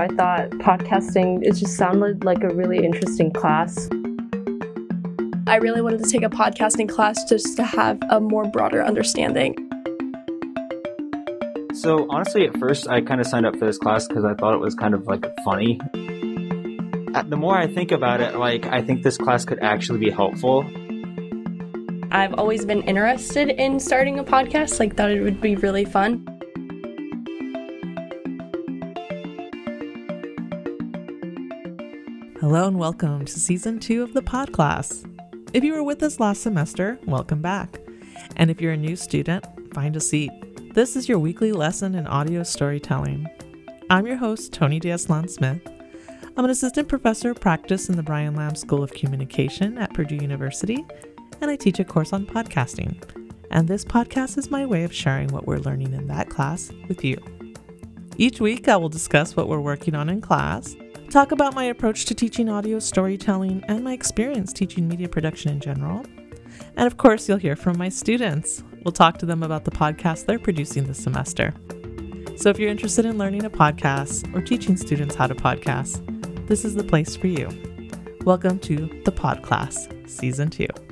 I thought podcasting, it just sounded like a really interesting class. I really wanted to take a podcasting class just to have a more broader understanding. So honestly, at first, I kind of signed up for this class because I thought it was kind of like funny. The more I think about it, I think this class could actually be helpful. I've always been interested in starting a podcast, thought it would be really fun. Hello and welcome to Season 2 of The Pod Class. If you were with us last semester, welcome back. And if you're a new student, find a seat. This is your weekly lesson in audio storytelling. I'm your host, Tony D'Aslan Smith. I'm an assistant professor of practice in the Brian Lamb School of Communication at Purdue University, and I teach a course on podcasting. And this podcast is my way of sharing what we're learning in that class with you. Each week, I will discuss what we're working on in class, talk about my approach to teaching audio storytelling, and my experience teaching media production in general. And of course, you'll hear from my students. We'll talk to them about the podcast they're producing this semester. So if you're interested in learning a podcast or teaching students how to podcast, this is the place for you. Welcome to The Pod Class, Season 2.